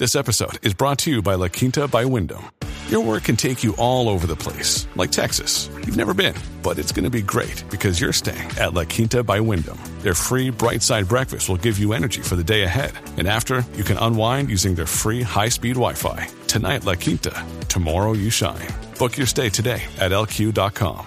This episode is brought to you by La Quinta by Wyndham. Your work can take you all over the place, like Texas. You've never been, but it's going to be great because you're staying at La Quinta by Wyndham. Their free Bright Side breakfast will give you energy for the day ahead. And after, you can unwind using their free high-speed Wi-Fi. Tonight, La Quinta, tomorrow you shine. Book your stay today at LQ.com.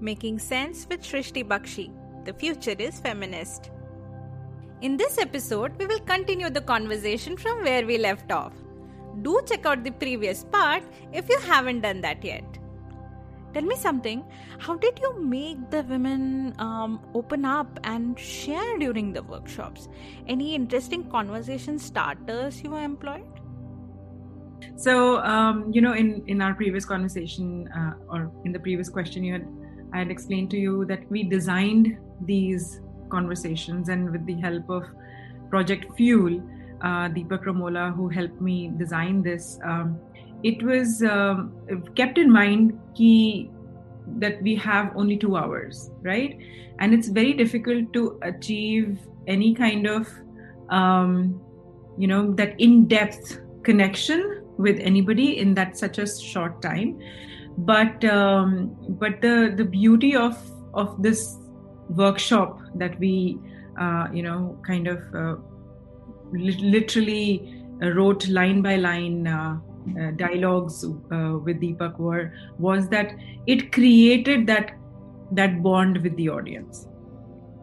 Making Sense with Srishti Bakshi. The future is feminist. In this episode, we will continue the conversation from where we left off. Do check out the previous part if you haven't done that yet. Tell me something. How did you make the women open up and share during the workshops? Any interesting conversation starters you were employed? So, in our previous conversation or in the previous question, I had explained to you that we designed these conversations, and with the help of Project Fuel, Deepak Ramola, who helped me design this, it was kept in mind that we have only 2 hours, right? And it's very difficult to achieve any kind of, that in-depth connection with anybody in that such a short time. But the beauty of this workshop that we literally wrote line by line dialogues with Deepak was that it created that bond with the audience.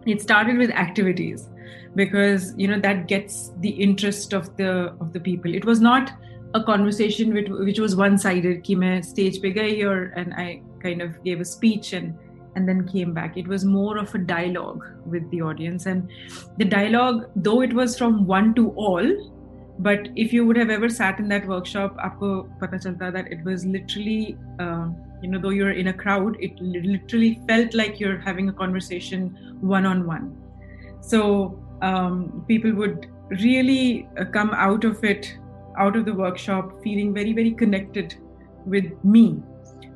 It started with activities because that gets the interest of the people. It was not a conversation which was one-sided, ki main stage pe gayi and I kind of gave a speech and then came back. It was more of a dialogue with the audience, and the dialogue, though it was from one to all, but if you would have ever sat in that workshop, aapko pata chalta that it was literally, though you're in a crowd, it literally felt like you're having a conversation one-on-one. So people would really come out of the workshop feeling very, very connected with me.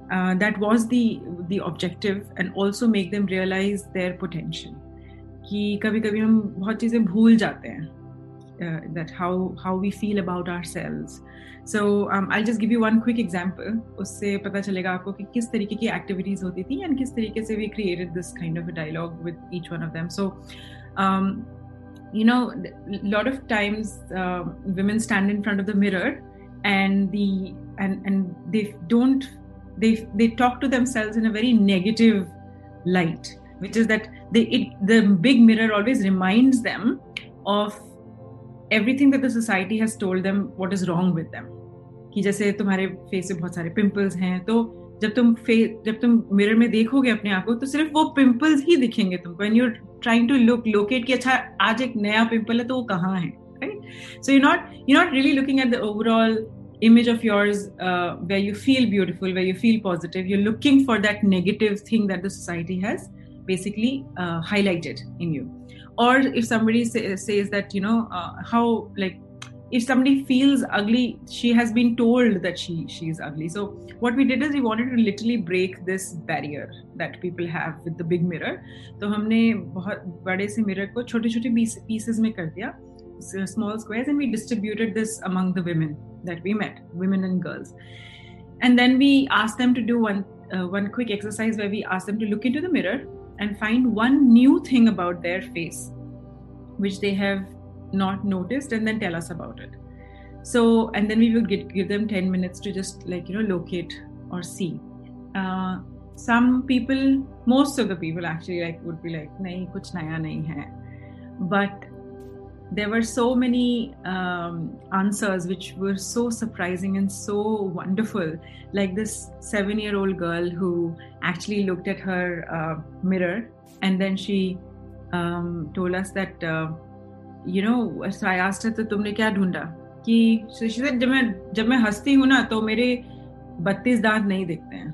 That was the objective, and also make them realize their potential. कि कभी-कभी हम बहुत चीजें भूल जाते हैं, that how we feel about ourselves. So I'll just give you one quick example. उससे पता चलेगा आपको कि किस तरीके की activities होती थी and किस तरीके से we created this kind of a dialogue with each one of them. So a lot of times women stand in front of the mirror and they talk to themselves in a very negative light, which is that the big mirror always reminds them of everything that the society has told them what is wrong with them. कि जैसे तुम्हारे face पे बहुत सारे pimples हैं, तो जब तुम mirror में देखोगे अपने आप को, तो सिर्फ वो pimples ही दिखेंगे तुमको, and you're trying to locate कि अच्छा आज एक नया पिंपल है तो वो कहाँ है, right? So you're not really looking at the overall image of yours where you feel beautiful, where you feel positive. You're looking for that negative thing that the society has basically highlighted in you. Or if somebody says that if somebody feels ugly, she has been told that she is ugly. So what we did is we wanted to literally break this barrier that people have with the big mirror. So हमने बहुत बड़े से mirror को छोटे-छोटे pieces में कर दिया, small squares, and we distributed this among the women that we met, women and girls. And then we asked them to do one quick exercise where we asked them to look into the mirror and find one new thing about their face which they have not noticed, and then tell us about it. So, and then we would give them 10 minutes to just locate or see. Most of the people actually would be like, nahi, kuch naya nahi hai. But there were so many answers which were so surprising and so wonderful. Like this 7-year-old girl who actually looked at her mirror, and then she told us that you know, so I asked her, तो तुमने क्या ढूंढा? कि so she said, जब मैं हंसती हूँ ना तो मेरे 32 दांत नहीं दिखते हैं,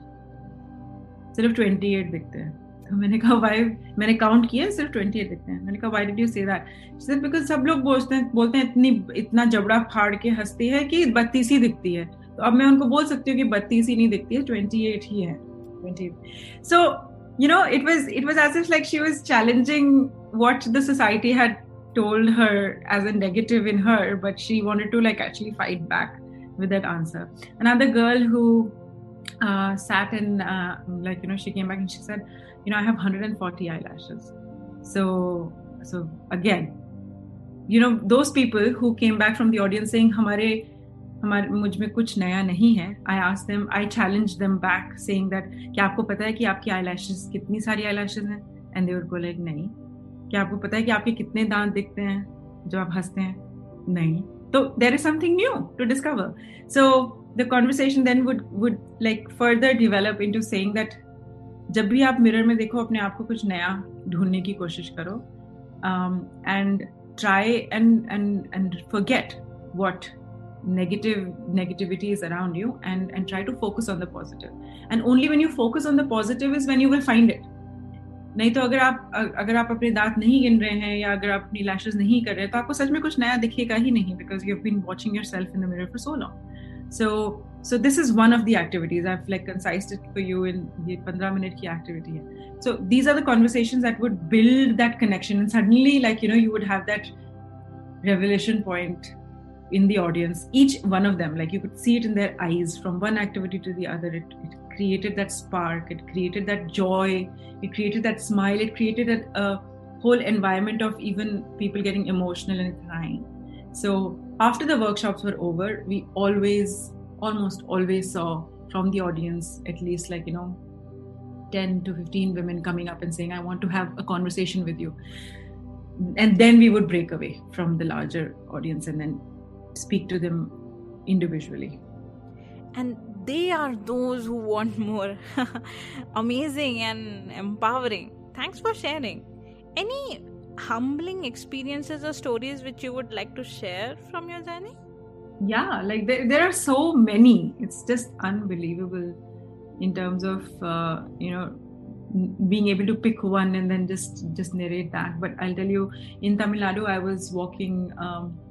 सिर्फ 28 दिखते हैं. तो मैंने कहा वाई, मैंने काउंट किया, सिर्फ 28 दिखते हैं. मैंने कहा why did you say that? She said, because सब लोग बोलते हैं इतना जबड़ा फाड़ के हंसती है कि 32 ही दिखती है. तो अब मैं उनको बोल सकती हूँ कि 32 ही नहीं दिखती है, 28 ही है. 28. So, you know, it was as if like she was challenging what the society had told her as a negative in her, but she wanted to like actually fight back with that answer. Another girl who sat and like, you know, she came back and she said, you know, I have 140 eyelashes. So again, you know, those people who came back from the audience saying मुझ में कुछ नया नहीं है, I challenged them back saying that क्या आपको पता है कि आपकी eyelashes कितनी सारी eyelashes हैं? And they would go like नहीं. क्या आपको पता है कि आपके कितने दांत दिखते हैं जब आप हंसते हैं? नहीं. तो there is something new to discover. So the conversation then would like further develop into saying that जब भी आप मिरर में देखो अपने आप को कुछ नया ढूंढने की कोशिश करो, and try and forget what negativity is around you, and try to focus on the positive. And only when you focus on the positive is when you will find it. नहीं तो अगर आप अपने दांत नहीं गिन रहे हैं या अगर आप अपनी लैशेस नहीं कर रहे हैं तो आपको सच में कुछ नया दिखेगा ही नहीं, because you have been watching yourself in the mirror for so long. So this is one of the activities. I've like concised it for you in the 15-minute की activity है. So these are the conversations that would build that connection, and suddenly, like, you know, you would have that revelation point in the audience, each one of them, like you could see it in their eyes from one activity to the other. It created that spark, it created that joy, it created that smile, it created a whole environment of even people getting emotional and crying. So after the workshops were over, we almost always saw from the audience at least, like, you know, 10 to 15 women coming up and saying, I want to have a conversation with you. And then we would break away from the larger audience and then speak to them individually, and they are those who want more. Amazing and empowering. Thanks for sharing. Any humbling experiences or stories which you would like to share from your journey? Yeah, like there are so many. It's just unbelievable in terms of you know, being able to pick one and then just narrate that. But I'll tell you, in Tamil Nadu, I was walking,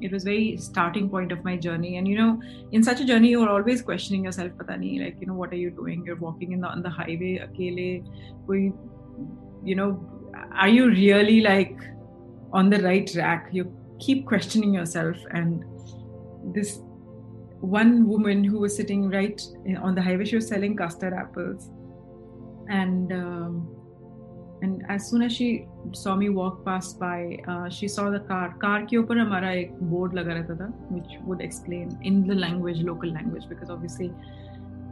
it was very starting point of my journey. And, you know, in such a journey, you're always questioning yourself, pata nahi, like, you know, what are you doing? You're walking on the highway, akele, koi, you know, are you really like on the right track? You keep questioning yourself. And this one woman who was sitting right on the highway, she was selling custard apples. And as soon as she saw me walk past by, she saw the car. Car के ऊपर हमारा एक board लगा रहता था, which would explain in the language, local language, because obviously,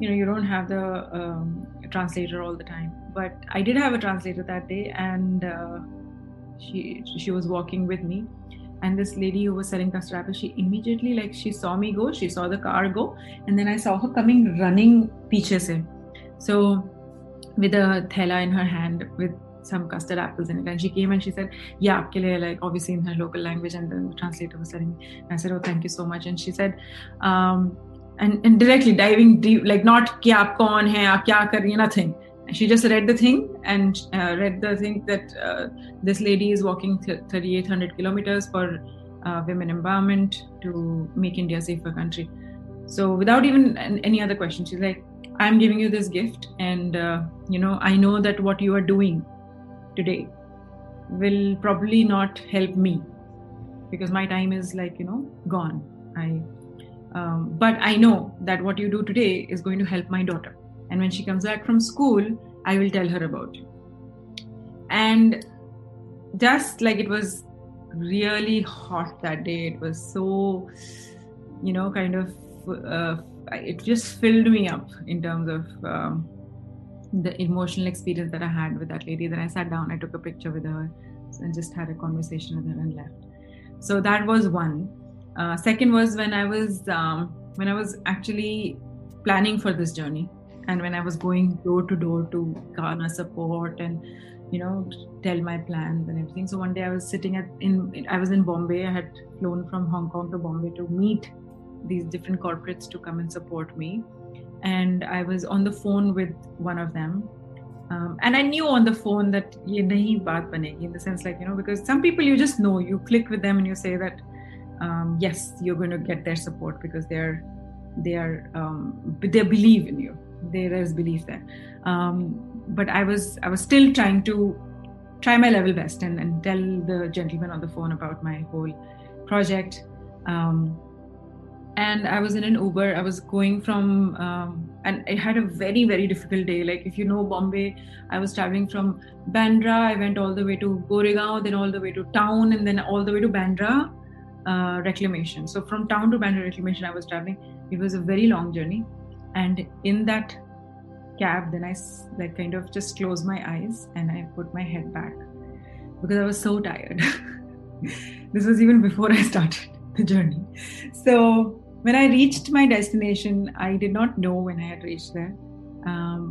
you know, you don't have the translator all the time. But I did have a translator that day, and she was walking with me. And this lady who was selling custard apples, she immediately, like, she saw me go, she saw the car go, and then I saw her coming running पीछे से. So, with a thela in her hand with some custard apples in it. And she came and she said, yeah, aapke liye, like obviously in her local language. And then the translator was telling me, and I said, oh, thank you so much. And she said, and directly diving deep, like not, ki aap kaun hai, aap kya kar rahi hai, nothing. And she just read the thing and read the thing that this lady is walking 3,800 kilometers for women empowerment to make India a safer country. So without even any other question, she's like, I'm giving you this gift, and you know, I know that what you are doing today will probably not help me because my time is, like, you know, gone. But I know that what you do today is going to help my daughter, and when she comes back from school, I will tell her about you. And just like, it was really hot that day. It was so, you know, kind of. It just filled me up in terms of the emotional experience that I had with that lady. Then I sat down, I took a picture with her and just had a conversation with her and left. So that was one. Second was when I was actually planning for this journey, and when I was going door to door to garner support and you know, tell my plans and everything. So one day I was sitting I was in Bombay. I had flown from Hong Kong to Bombay to meet these different corporates to come and support me. And I was on the phone with one of them. And I knew on the phone that ये नहीं बात बनेगी, in the sense like, you know, because some people you just know, you click with them and you say that, yes, you're going to get their support because they believe in you. There is belief there. But I was still trying to try my level best and tell the gentleman on the phone about my whole project. And I was in an Uber. I was going from, and I had a very, very difficult day. Like, if you know Bombay, I was traveling from Bandra. I went all the way to Goregaon, then all the way to town, and then all the way to Bandra Reclamation. So from town to Bandra Reclamation, I was traveling. It was a very long journey. And in that cab, then I like kind of just closed my eyes and I put my head back because I was so tired. This was even before I started the journey. So when I reached my destination, I did not know when I had reached there.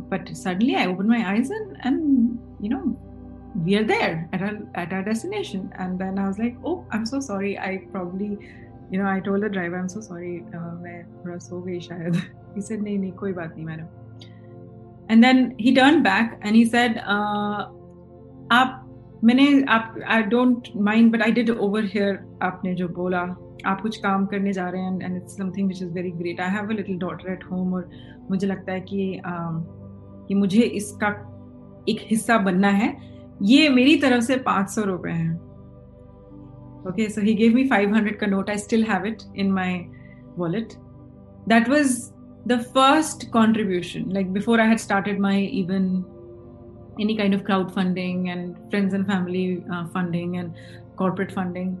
But suddenly I opened my eyes and you know, we are there at our destination. And then I was like, oh, I'm so sorry. I probably, you know, I told the driver, I'm so sorry. He said, nahi, koi baat nahi, madam. And then he turned back and he said, I don't mind, but I did overhear aapne jo bola. आप कुछ काम करने जा रहे हैं and it's something which is very great. I have a little daughter at home और मुझे लगता है कि मुझे इसका एक हिस्सा बनना है. ये मेरी तरफ से 500 रुपए हैं. Okay, so he gave me 500 का note. I still have it in my wallet. That was the first contribution. Like before I had started my even any kind of crowdfunding and friends and family funding and corporate funding.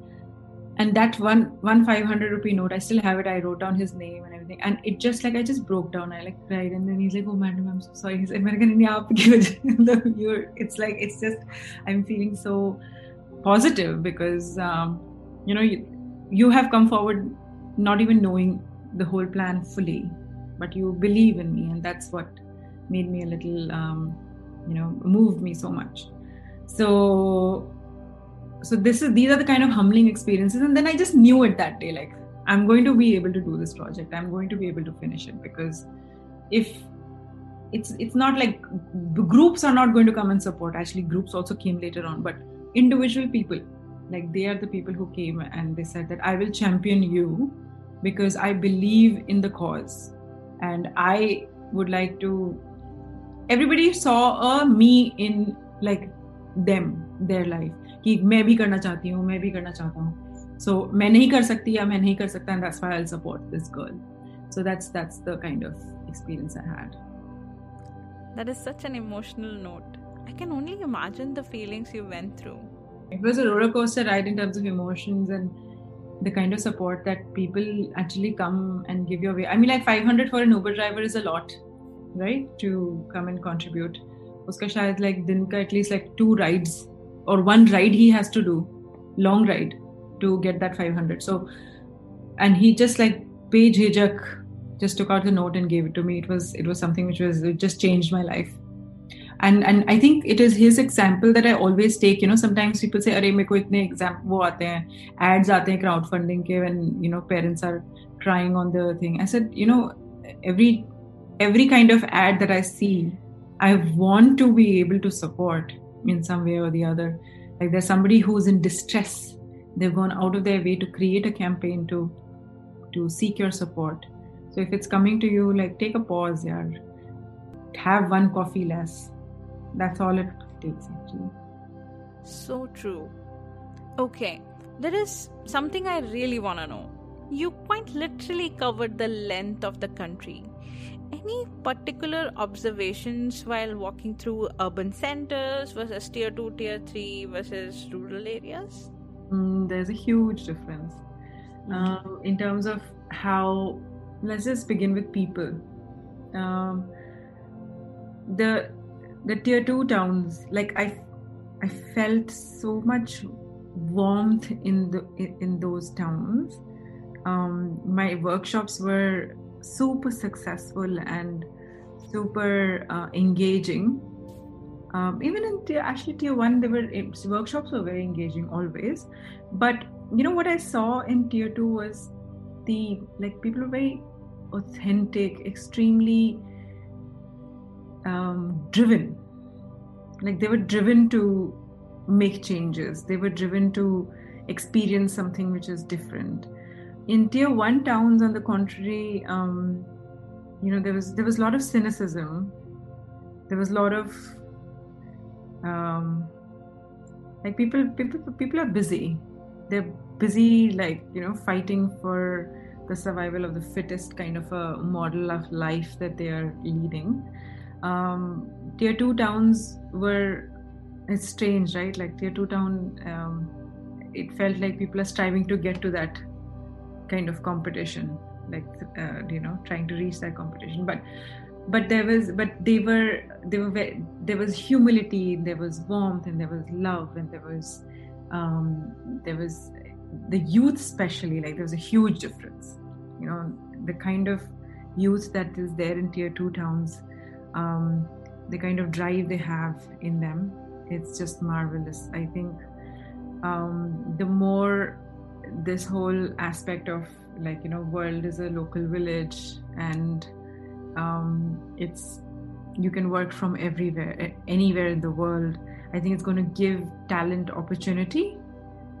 And that one 500 rupee note, I still have it. I wrote down his name and everything. And it just like, I just broke down. I like cried. And then he's like, oh, madam, I'm so sorry. He's American. It's like, it's just, I'm feeling so positive because, you know, you have come forward not even knowing the whole plan fully, but you believe in me. And that's what made me a little, you know, moved me so much. So these are the kind of humbling experiences. And then I just knew it that day, like, I'm going to be able to do this project. I'm going to be able to finish it because if it's not like groups are not going to come and support. Actually, groups also came later on, but individual people, like they are the people who came and they said that I will champion you because I believe in the cause. And I would like to, everybody saw a me in like them, their life. कि मैं भी करना चाहती हूँ, मैं भी करना चाहता हूँ. So मैं नहीं कर सकती या मैं नहीं कर सकता, and that's why I'll support this girl. So that's the kind of experience I had. That is such an emotional note. I can only imagine the feelings you went through. It was a roller coaster ride in terms of emotions and the kind of support that people actually come and give you away. I mean, like 500 for an Uber driver is a lot, right? To come and contribute. उसका शायद like दिन का at least like 2 rides. Or 1 ride he has to do, long ride, to get that 500. So, and he just like bejhijak just took out the note and gave it to me. It was something which was, it just changed my life. And I think it is his example that I always take. You know, sometimes people say, "Arey, meko itne exam wo aate hain, ads aate hain crowdfunding ke when you know parents are crying on the thing." I said, you know, every kind of ad that I see, I want to be able to support in some way or the other. Like there's somebody who's in distress, they've gone out of their way to create a campaign to seek your support. So if it's coming to you, like take a pause, yaar. Have 1 coffee less. That's all it takes actually. So true. Okay, there is something I really want to know. You quite literally covered the length of the country. Any particular observations while walking through urban centers versus tier 2, tier 3 versus rural areas? There's a huge difference. In terms of how, let's just begin with people. The tier 2 towns, like I felt so much warmth in those towns. My workshops were super successful and super engaging. Even in tier one, workshops were very engaging always. But you know what I saw in tier two was people were very authentic, extremely driven. Like they were driven to make changes. They were driven to experience something which is different. In tier one towns, on the contrary, there was a lot of cynicism. There was a lot of people are busy. They're busy, fighting for the survival of the fittest kind of a model of life that they are leading. Tier 2 towns were, it's strange, right? Like tier 2 town, it felt like people are striving to get to that kind of competition, trying to reach that competition. But there was humility, there was warmth, and there was love, and there was the youth especially. Like there was a huge difference, the kind of youth that is there in tier 2 towns, the kind of drive they have in them. It's just marvelous. I think the more this whole aspect of world is a local village, and you can work from everywhere, anywhere in the world. I think it's going to give talent opportunity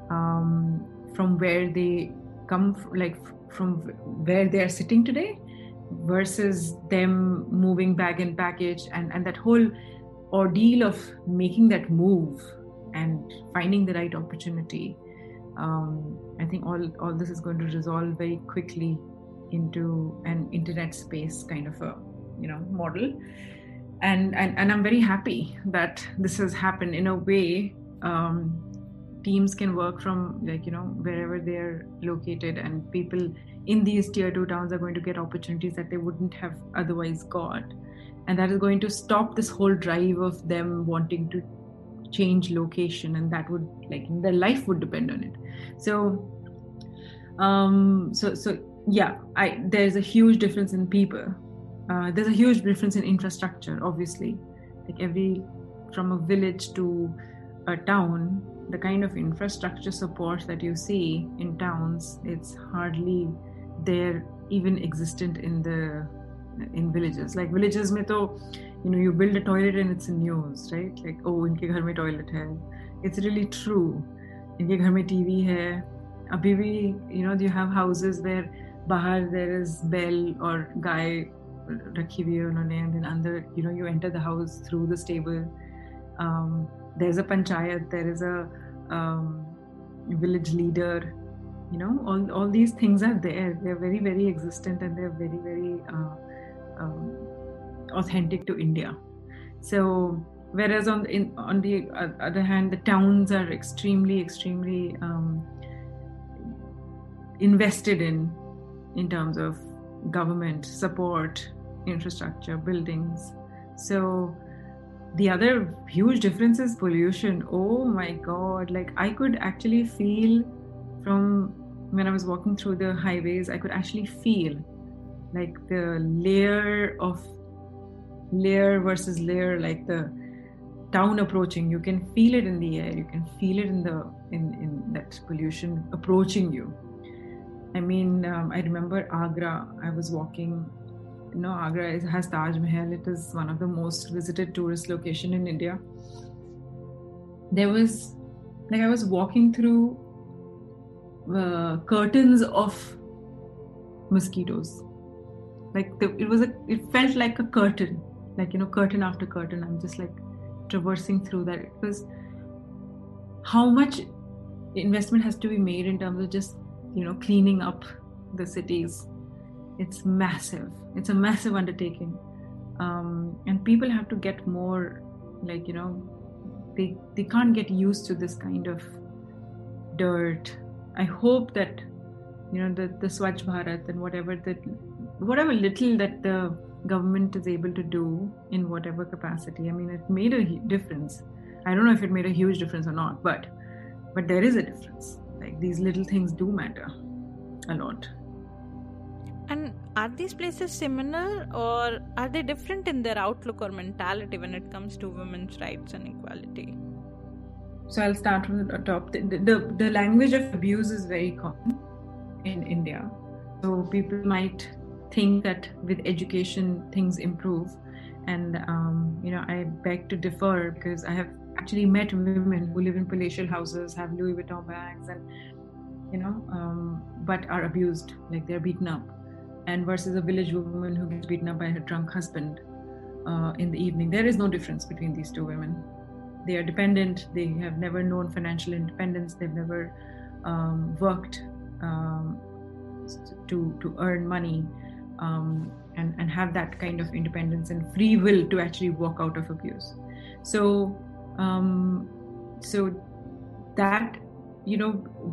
from where they come, from where they are sitting today, versus them moving back in package and that whole ordeal of making that move and finding the right opportunity. I think all this is going to resolve very quickly into an internet space kind of a model, and I'm very happy that this has happened. In a way, teams can work from wherever they're located, and people in these tier 2 towns are going to get opportunities that they wouldn't have otherwise got, and that is going to stop this whole drive of them wanting to change location, and that would their life would depend on it. There's a huge difference in people. There's a huge difference in infrastructure, obviously. From a village to a town, the kind of infrastructure support that you see in towns, it's hardly there, even existent in villages. Like villages mein to, you build a toilet and it's in news, right? Like, oh, inke ghar mein toilet hai. It's really true. Inke ghar mein TV hai. Abhi bhi, you have houses where bahar there is bell or guy rakhi hui hai unhone, and then under you enter the house through the stable. There's a panchayat, there is a village leader. All these things are there. They're very, very existent, and they're very, very authentic to India. So whereas on the other hand, the towns are extremely, extremely invested in terms of government support, infrastructure, buildings. So the other huge difference is pollution. Oh my God, I could actually feel from when I was walking through the highways, I could actually feel the layer versus layer, the town approaching. You can feel it in the air, you can feel it in that pollution approaching you. I remember Agra. I was walking. Agra has Taj Mahal. It is one of the most visited tourist location in India. There was, I was walking through curtains of mosquitoes. It felt like a curtain, curtain after curtain. I'm just traversing through that. It was how much investment has to be made in terms of just cleaning up the cities. It's massive. It's a massive undertaking. And people have to get more, they can't get used to this kind of dirt. I hope that, the Swachh Bharat and whatever little that the government is able to do in whatever capacity. It made a difference. I don't know if it made a huge difference or not, but there is a difference. These little things do matter a lot. And Are these places similar or are they different in their outlook or mentality when it comes to women's rights and equality? So I'll start from the top. The language of abuse is very common in India. So people might think that with education things improve. And, I beg to differ because I have actually met women who live in palatial houses, have Louis Vuitton bags and, but are abused, like they're beaten up. And versus a village woman who gets beaten up by her drunk husband in the evening. There is no difference between these two women. They are dependent. They have never known financial independence. They've never worked to earn money and have that kind of independence and free will to actually walk out of abuse. So that,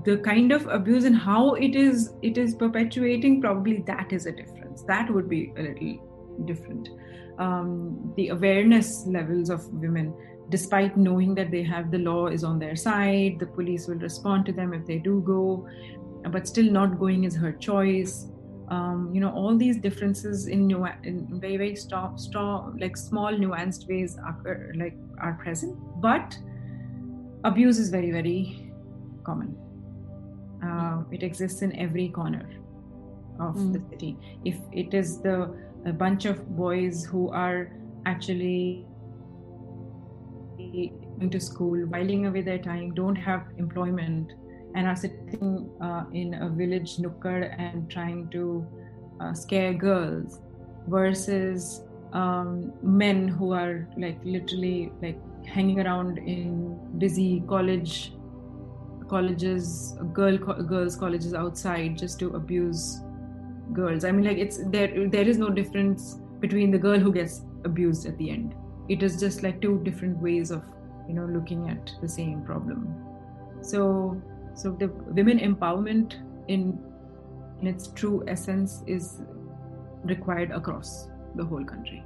the kind of abuse and how it is perpetuating, probably that is a difference. That would be a little different. The awareness levels of women, despite knowing that they have the law is on their side, the police will respond to them if they do go, but still not going is her choice. All these differences in very, very small nuanced ways are present, but abuse is very, very common. It exists in every corner of the city. If it is a bunch of boys who are actually going to school, whiling away their time, don't have employment, and are sitting in a village nukkad and trying to scare girls, versus men who are literally hanging around in busy colleges, girls' colleges outside just to abuse girls. I mean, it's there is no difference between the girl who gets abused at the end. It is just two different ways of, looking at the same problem. So the women empowerment in its true essence is required across the whole country,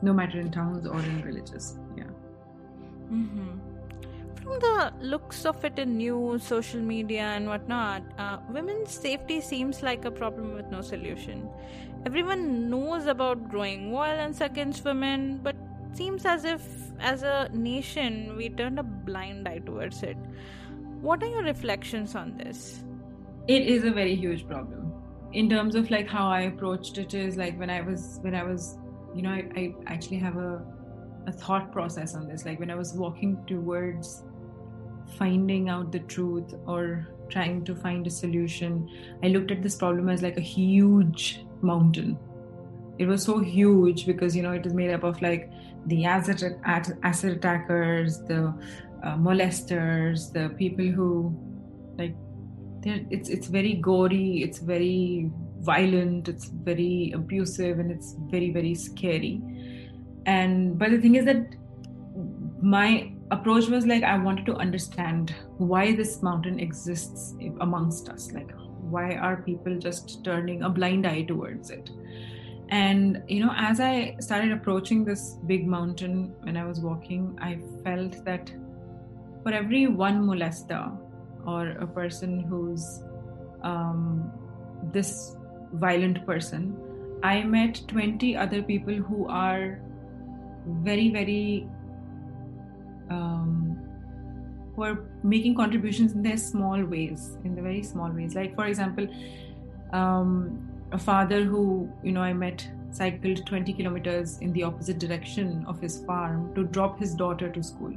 no matter in towns or in villages. Yeah. Mm-hmm. From the looks of it in news, social media and whatnot, women's safety seems like a problem with no solution. Everyone knows about growing violence against women, but seems as if as a nation we turned a blind eye towards it. What are your reflections on this? It is a very huge problem. In terms of how I approached it is when I was I actually have a thought process on this. When I was walking towards finding out the truth or trying to find a solution, I looked at this problem as a huge mountain. It was so huge because, it is made up of the acid attackers, the molesters, the people who it's very gory, it's very violent, it's very abusive, and it's very, very scary. But the thing is that my approach was I wanted to understand why this mountain exists amongst us. Why are people just turning a blind eye towards it? And, as I started approaching this big mountain when I was walking, I felt that for every one molester or a person who's this violent person, I met 20 other people who are very, very who are making contributions in their small ways, in the very small ways. For example, a father who, I met cycled 20 kilometers in the opposite direction of his farm to drop his daughter to school.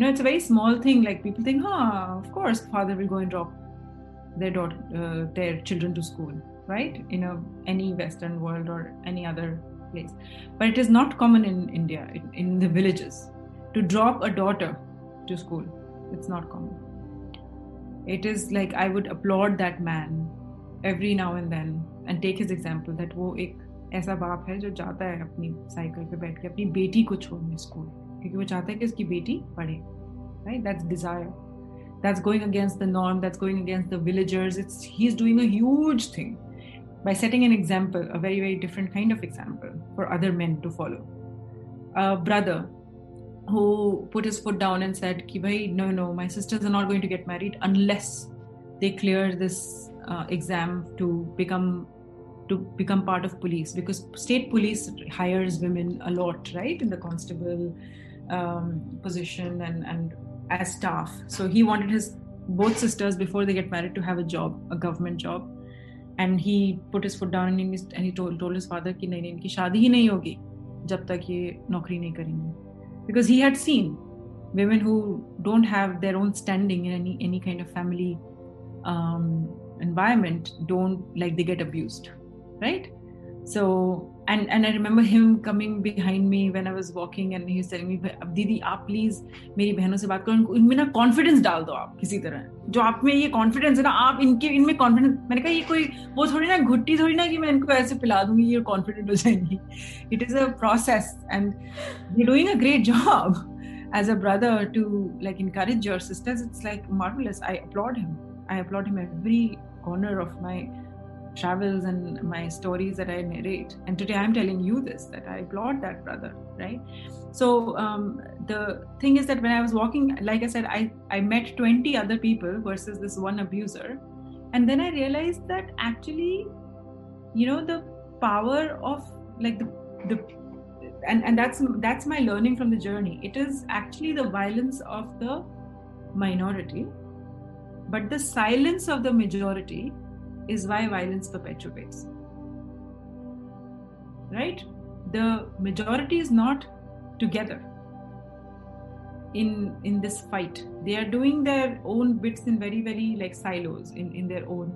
It's a very small thing. People think, of course, father will go and drop their children to school, right? Any Western world or any other place. But it is not common in India, in the villages, to drop a daughter to school. It's not common. It is I would applaud that man every now and then and take his example that वो एक ऐसा बाप है जो जाता है अपनी cycle पे बैठ के अपनी बेटी को छोड़ने स्कूल क्योंकि वो चाहता है कि उसकी बेटी पढ़े, right? That's desire. That's going against the norm. That's going against the villagers. He's doing a huge thing by setting an example, a very, very different kind of example for other men to follow. A brother who put his foot down and said, "Ki bhai, no, my sisters are not going to get married unless they clear this exam to become to become part of police, because state police hires women a lot, right, in the constable position and as staff. So he wanted his both sisters, before they get married, to have a job, a government job. And he put his foot down and he told his father कि नहीं, इनकी शादी ही नहीं होगी जब तक ये नौकरी नहीं करेंगे. Because he had seen women who don't have their own standing in any kind of family environment, they get abused, right? So, and I remember him coming behind me when I was walking and he was telling me, Didi, aap please मेरी बहनों से बात करो, इनमें ना confidence डाल दो आप किसी तरह, जो आप में ये confidence है ना, आप इनमें confidence. मैंने कहा ये कोई वो थोड़ी ना घुट्टी थोड़ी ना कि मैं इनको ऐसे पिला दूंगी ये confident हो जाएंगी. It is a process and you're doing a great job as a brother to encourage your sisters. It's marvelous. I applaud him every corner of my travels and my stories that I narrate, and today I'm telling you this, that I applaud that brother, right? So the thing is that when I was walking, like I said, I met 20 other people versus this one abuser, and then I realized that actually, the power of and that's my learning from the journey. It is actually the violence of the minority, but the silence of the majority is why violence perpetuates, right? The majority is not together in this fight. They are doing their own bits in very, very silos in their own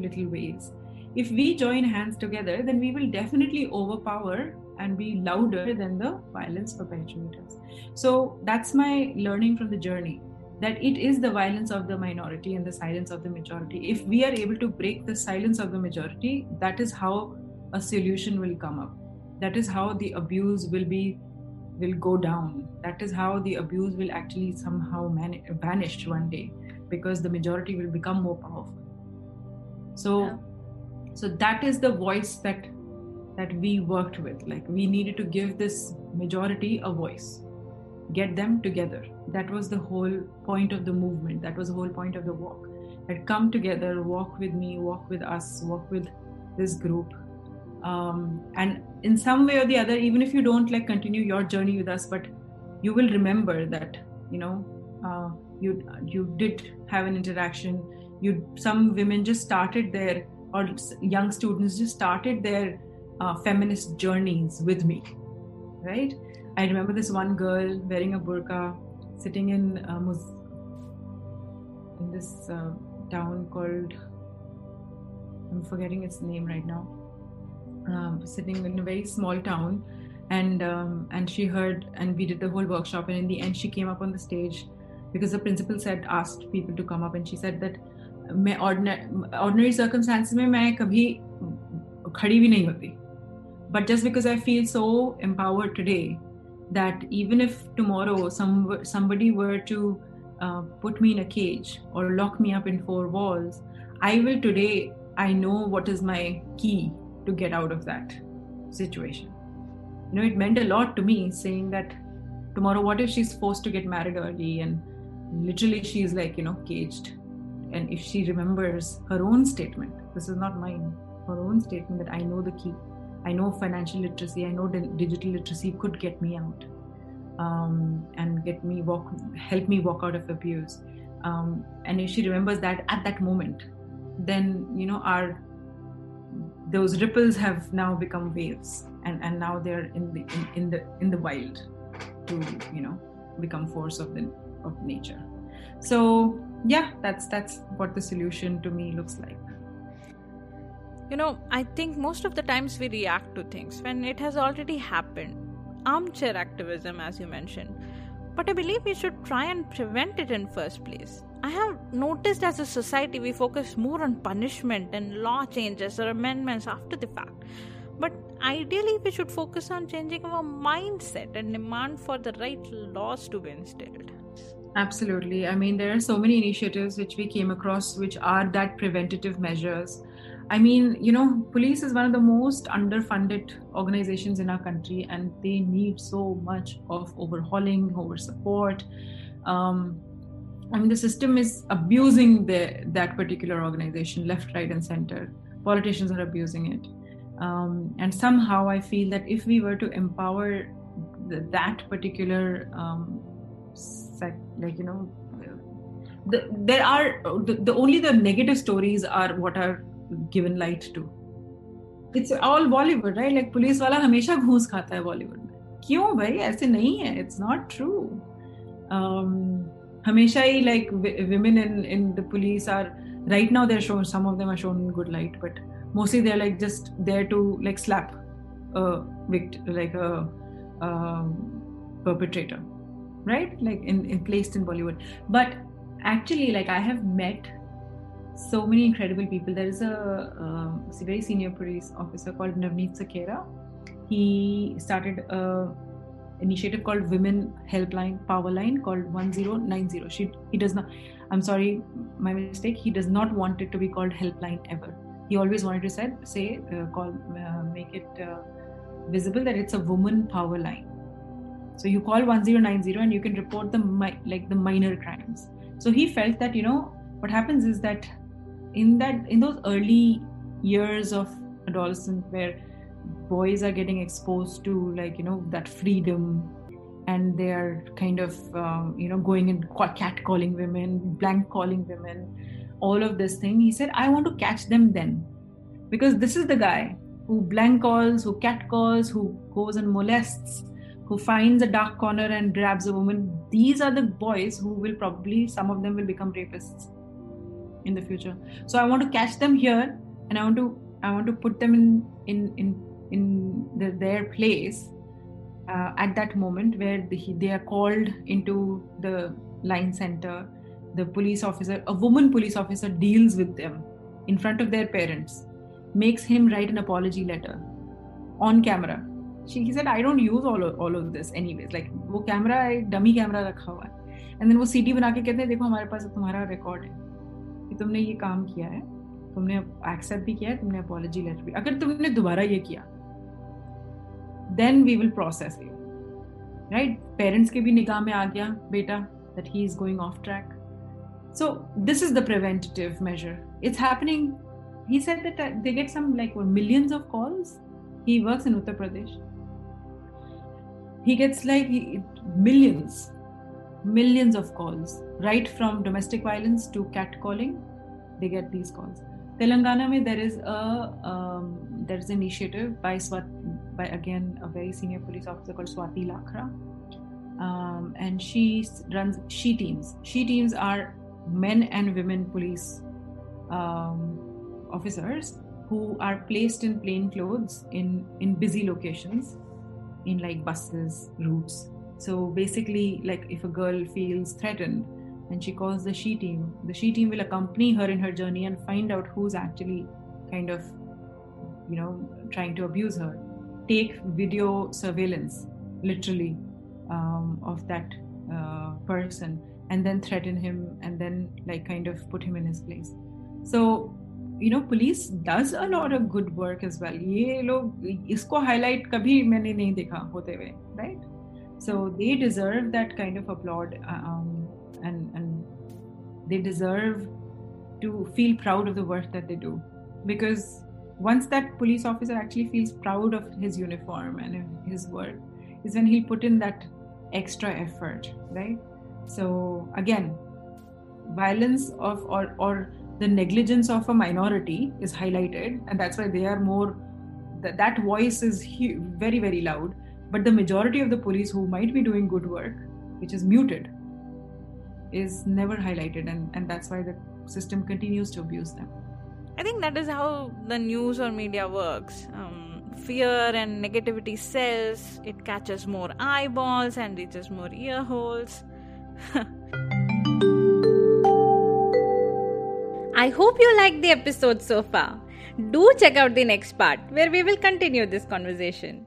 little ways. If we join hands together, then we will definitely overpower and be louder than the violence perpetrators. So that's my learning from the journey, that it is the violence of the minority and the silence of the majority. If we are able to break the silence of the majority, that is how a solution will come up. That is how the abuse will go down. That is how the abuse will actually somehow vanish one day, because the majority will become more powerful. So that is the voice that we worked with. We needed to give this majority a voice, get them together. That was the whole point of the movement. That was the whole point of the walk. That come together, walk with me, walk with us, walk with this group. And in some way or the other, even if you don't continue your journey with us, but you will remember that, you did have an interaction. Some women just started their, or young students just started their feminist journeys with me, right? I remember this one girl wearing a burqa, sitting in this town called, I'm forgetting its name right now, sitting in a very small town, and she heard, and we did the whole workshop, and in the end she came up on the stage because the principal asked people to come up, and she said that मैं ordinary circumstances में मैं कभी खड़ी भी नहीं होती. But just because I feel so empowered today, that even if tomorrow somebody were to put me in a cage or lock me up in four walls, I know what is my key to get out of that situation. It meant a lot to me, saying that tomorrow, what if she's forced to get married early and literally she's caged. And if she remembers her own statement, this is not mine, her own statement that I know the key. I know financial literacy, I know digital literacy could get me out and help me walk out of abuse. And if she remembers that at that moment, then, those ripples have now become waves, and now they're in the wild to, become force of nature. So yeah, that's what the solution to me looks like. I think most of the times we react to things when it has already happened. Armchair activism, as you mentioned. But I believe we should try and prevent it in first place. I have noticed as a society we focus more on punishment and law changes or amendments after the fact. But ideally we should focus on changing our mindset and demand for the right laws to be instilled. Absolutely. I mean, there are so many initiatives which we came across which are that preventative measures. I mean, police is one of the most underfunded organizations in our country, and they need so much of overhauling, over support. The system is abusing that particular organization left, right, and center. politicians are abusing it. And somehow I feel that if we were to empower that particular only the negative stories are what are given light to. It's all Bollywood, right? Like police wala hamesha ghoos khata hai Bollywood mein. Kyun bhai? Aise nahi hai. It's not true. Hamesha hi like women in the police are right now they're shown, some of them are shown in good light, but mostly they're like just there to like slap a victim, like a perpetrator, right? Like in placed in Bollywood. But actually, like I have met so many incredible people. There is a very senior police officer called Navneet Sikera. He started an initiative called Women Helpline Power Line called 1090. He does not. I'm sorry, my mistake. He does not want it to be called Helpline ever. He always wanted to make it visible that it's a woman power line. So you call 1090 and you can report the minor crimes. So he felt that what happens is that in those early years of adolescence where boys are getting exposed to that freedom and they are kind of going and catcalling women, blank calling women, all of this thing. He said, I want to catch them then, because this is the guy who blank calls, who catcalls, who goes and molests, who finds a dark corner and grabs a woman. These are the boys who will probably, some of them will become rapists in the future. So I want to catch them here, and I want to put them in their place at that moment where they are called into the line center. The police officer, a woman police officer, deals with them in front of their parents, makes him write an apology letter on camera. He said, I don't use all of this anyways. Like, वो camera एक dummy camera रखा हुआ है, and then वो CD बना के कहते हैं, देखो हमारे पास तुम्हारा record है कि तुमने ये काम किया है, तुमने accept भी किया है, तुमने apology letter भी. अगर तुमने दोबारा ये किया, then we will process you, right? Parents के भी निगाह में आ गया बेटा that he is going off track. So this is the preventative measure. It's happening. He said that they get some millions of calls. He works in Uttar Pradesh. He gets millions of calls, right from domestic violence to catcalling. They get these calls. Telangana mein there is an initiative by again a very senior police officer called Swati Lakhra, and she runs she teams. She teams are men and women police officers who are placed in plain clothes in busy locations, in buses, routes. So basically, if a girl feels threatened and she calls the she team will accompany her in her journey and find out who's actually kind of, trying to abuse her. Take video surveillance, literally, of that person, and then threaten him and then put him in his place. So, police does a lot of good work as well. Ye log isko highlight kabhi maine nahi dekha hote hue, right? So they deserve that kind of applaud, and they deserve to feel proud of the work that they do, because once that police officer actually feels proud of his uniform and his work is when he'll put in that extra effort, right? So again, violence of or the negligence of a minority is highlighted, and that's why they are more, that voice is very, very loud. But the majority of the police who might be doing good work, which is muted, is never highlighted, and that's why the system continues to abuse them. I think that is how the news or media works. Fear and negativity sells, it catches more eyeballs and reaches more ear holes. I hope you liked the episode so far. Do check out the next part where we will continue this conversation.